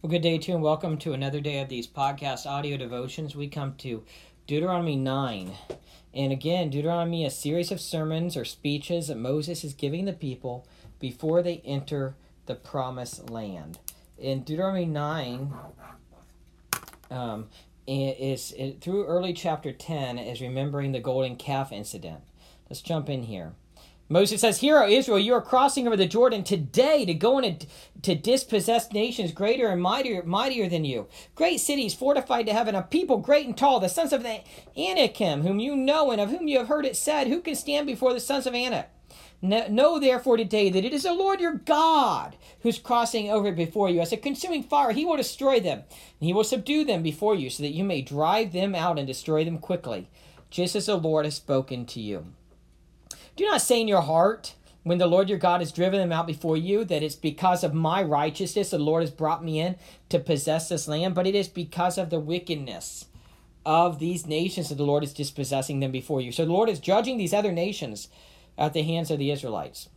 Well, good day to you and welcome to another day of these podcast audio devotions. We come to Deuteronomy 9. And again, Deuteronomy, a series of sermons or speeches that Moses is giving the people before they enter the promised land. In Deuteronomy 9, through early chapter 10, is remembering the Golden Calf incident. Let's jump in here. Moses says, "Hear, O Israel, you are crossing over the Jordan today to go in to dispossess nations greater and mightier than you. Great cities fortified to heaven, a people great and tall, the sons of the Anakim, whom you know and of whom you have heard it said, who can stand before the sons of Anak? Know therefore today that it is the Lord your God who's crossing over before you. As a consuming fire, he will destroy them, and he will subdue them before you, so that you may drive them out and destroy them quickly, just as the Lord has spoken to you. Do not say in your heart, when the Lord your God has driven them out before you, that it's because of my righteousness the Lord has brought me in to possess this land, but it is because of the wickedness of these nations that the Lord is dispossessing them before you." So the Lord is judging these other nations at the hands of the Israelites.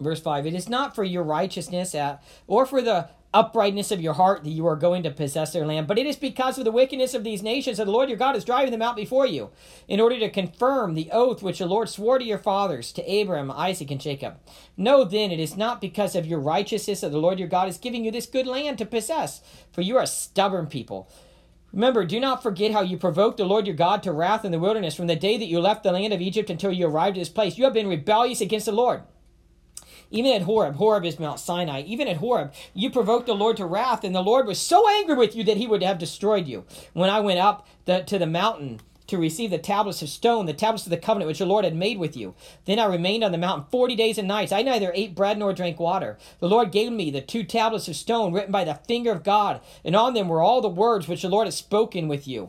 Verse 5, "It is not for your righteousness or for the uprightness of your heart that you are going to possess their land, but it is because of the wickedness of these nations that the Lord your God is driving them out before you, in order to confirm the oath which the Lord swore to your fathers, to Abraham, Isaac, and Jacob. Know then, it is not because of your righteousness that the Lord your God is giving you this good land to possess, for you are a stubborn people. Remember, do not forget how you provoked the Lord your God to wrath in the wilderness from the day that you left the land of Egypt until you arrived at this place. You have been rebellious against the Lord. Even at Horeb is Mount Sinai, even at Horeb, you provoked the Lord to wrath, and the Lord was so angry with you that he would have destroyed you. When I went up to the mountain to receive the tablets of stone, the tablets of the covenant which the Lord had made with you, then I remained on the mountain 40 days and nights. I neither ate bread nor drank water. The Lord gave me the 2 tablets of stone written by the finger of God, and on them were all the words which the Lord had spoken with you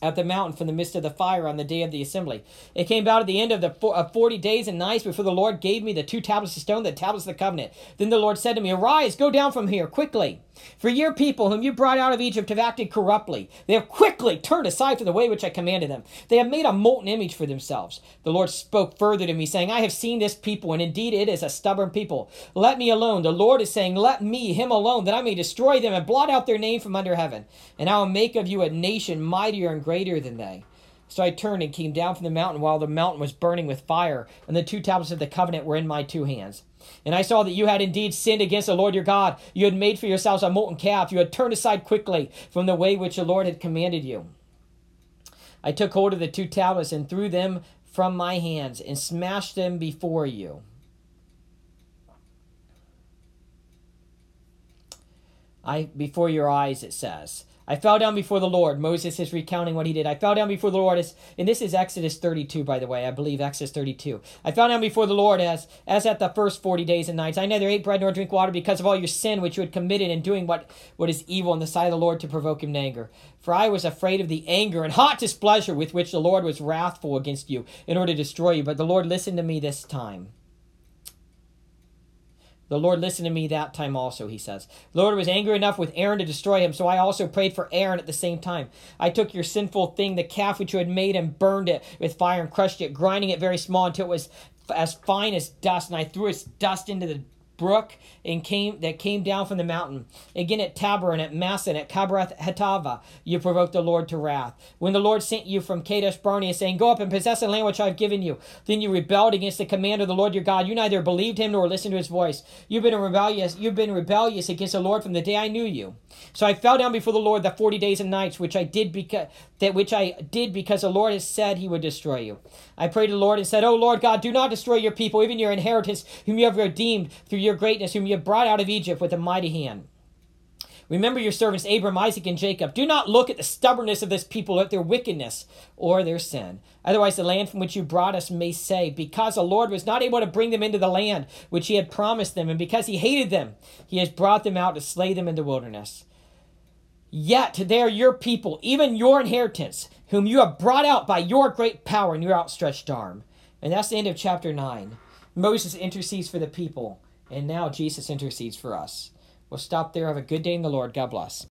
at the mountain from the midst of the fire on the day of the assembly. It came about at the end of 40 days and nights before the Lord gave me the 2 tablets of stone, the tablets of the covenant. Then the Lord said to me, 'Arise, go down from here quickly, for your people whom you brought out of Egypt have acted corruptly. They have quickly turned aside from the way which I commanded them. They have made a molten image for themselves.' The Lord spoke further to me, saying, 'I have seen this people, and indeed it is a stubborn people. Let me alone.' The Lord is saying, 'Let me, him alone, that I may destroy them and blot out their name from under heaven. And I will make of you a nation mightier and greater than they.' So I turned and came down from the mountain while the mountain was burning with fire, and the 2 tablets of the covenant were in my 2 hands. And I saw that you had indeed sinned against the Lord your God. You had made for yourselves a molten calf. You had turned aside quickly from the way which the Lord had commanded you. I took hold of the 2 tablets and threw them from my hands and smashed them before you. Before your eyes," it says. "I fell down before the Lord." Moses is recounting what he did. "I fell down before the Lord," and this is Exodus 32, by the way. I believe Exodus 32. "I fell down before the Lord as at the first 40 days and nights. I neither ate bread nor drink water because of all your sin which you had committed in doing what is evil in the sight of the Lord to provoke him to anger. For I was afraid of the anger and hot displeasure with which the Lord was wrathful against you in order to destroy you. But the Lord listened to me this time. The Lord listened to me that time also," he says. "The Lord was angry enough with Aaron to destroy him, so I also prayed for Aaron at the same time. I took your sinful thing, the calf which you had made, and burned it with fire and crushed it, grinding it very small until it was as fine as dust. And I threw its dust into the brook and that came down from the mountain. Again at Taberah and at Massah and at Kibroth Hattaavah, you provoked the Lord to wrath. When the Lord sent you from Kadesh Barnea, saying, 'Go up and possess the land which I have given you,' then you rebelled against the command of the Lord your God. You neither believed him nor listened to his voice. You've been rebellious against the Lord from the day I knew you. So I fell down before the Lord the 40 days and nights, which I did because the Lord has said he would destroy you. I prayed to the Lord and said, 'O Lord God, do not destroy your people, even your inheritance, whom you have redeemed through your greatness, whom you have brought out of Egypt with a mighty hand. Remember your servants Abram, Isaac, and Jacob. Do not look at the stubbornness of this people, at their wickedness or their sin. Otherwise the land from which you brought us may say, because the Lord was not able to bring them into the land which he had promised them, and because he hated them, he has brought them out to slay them in the wilderness. Yet they are your people, even your inheritance, whom you have brought out by your great power and your outstretched arm.'" And that's the end of chapter 9. Moses intercedes for the people, and now Jesus intercedes for us. We'll stop there. Have a good day in the Lord. God bless.